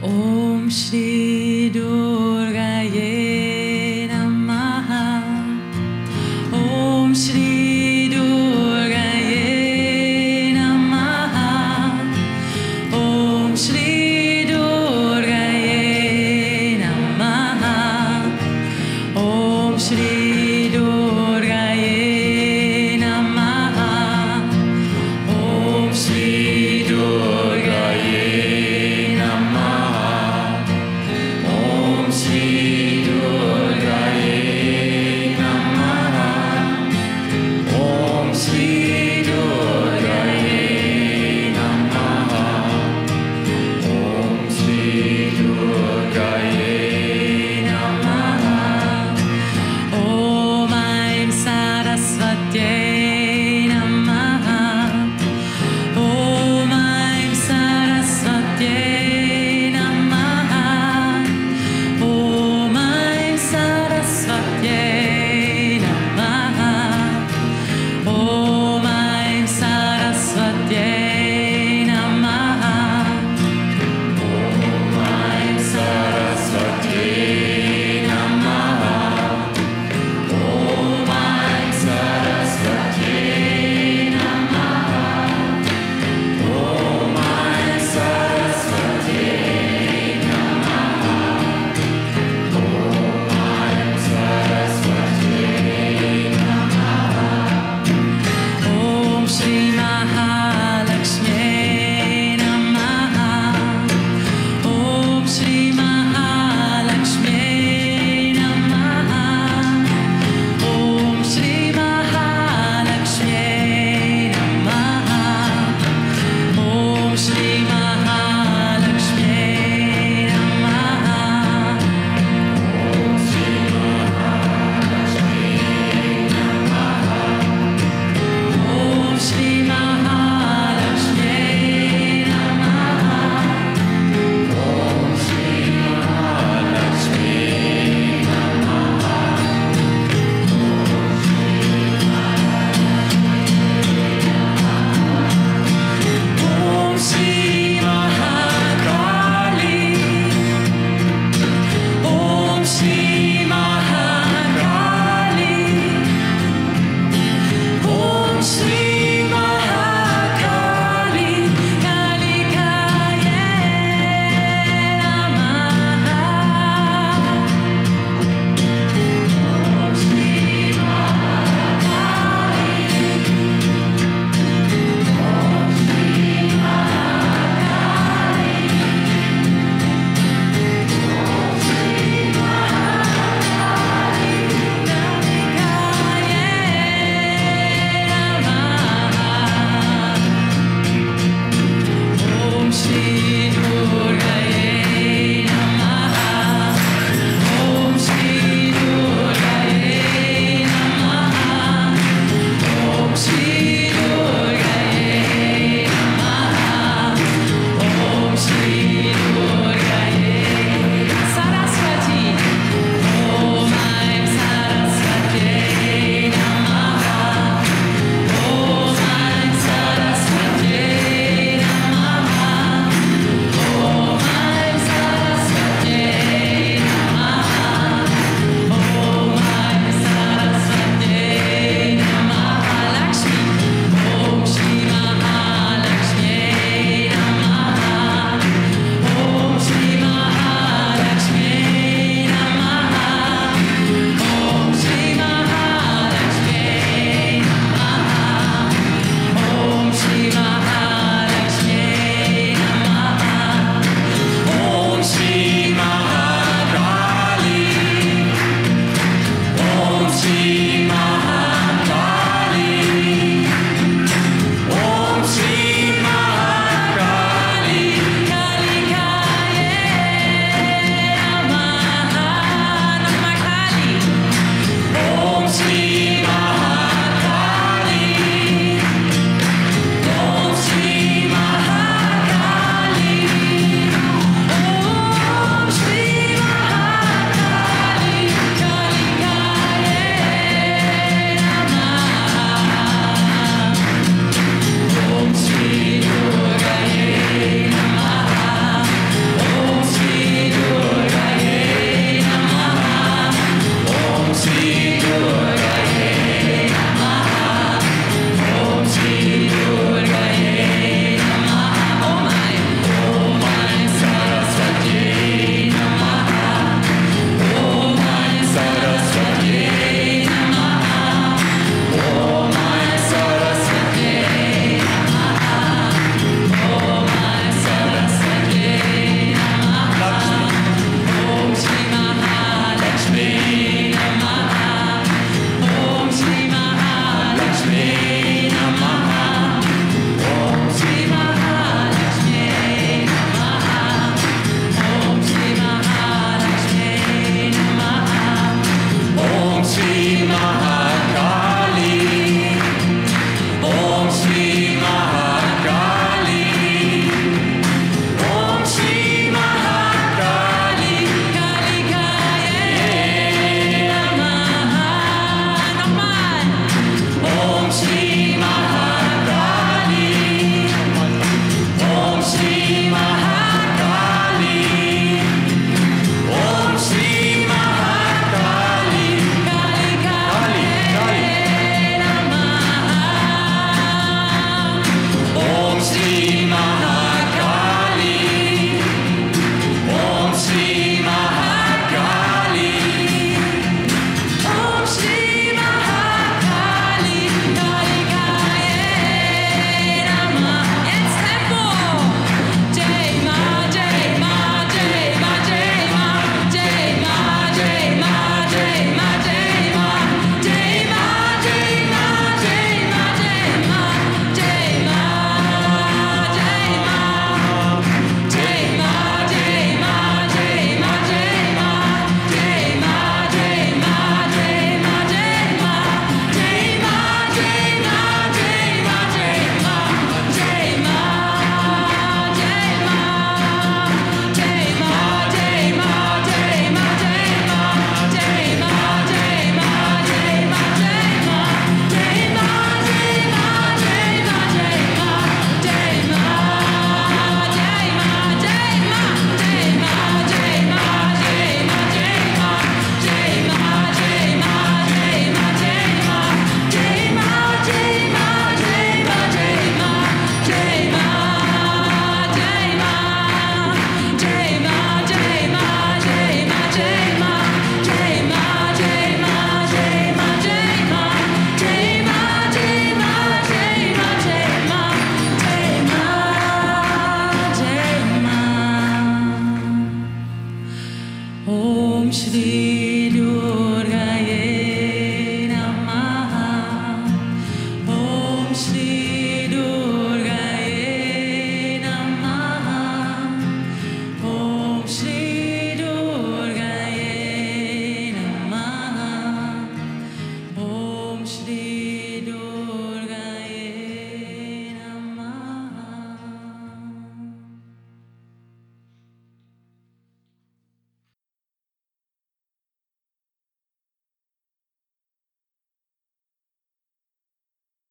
Om Shri Durgayai Namah. Om Shri Durgayai Namah. Om Shri Durgayai Namah. Om Shri Durgayai Namah. Om Shri Durgayai Namah. Om Shri Durgayai Namah. Om Shri Durgayai Namah. Om Shri Durgayai Namah. Om Aim Saraswati Namah. Om Aim Saraswati. Shri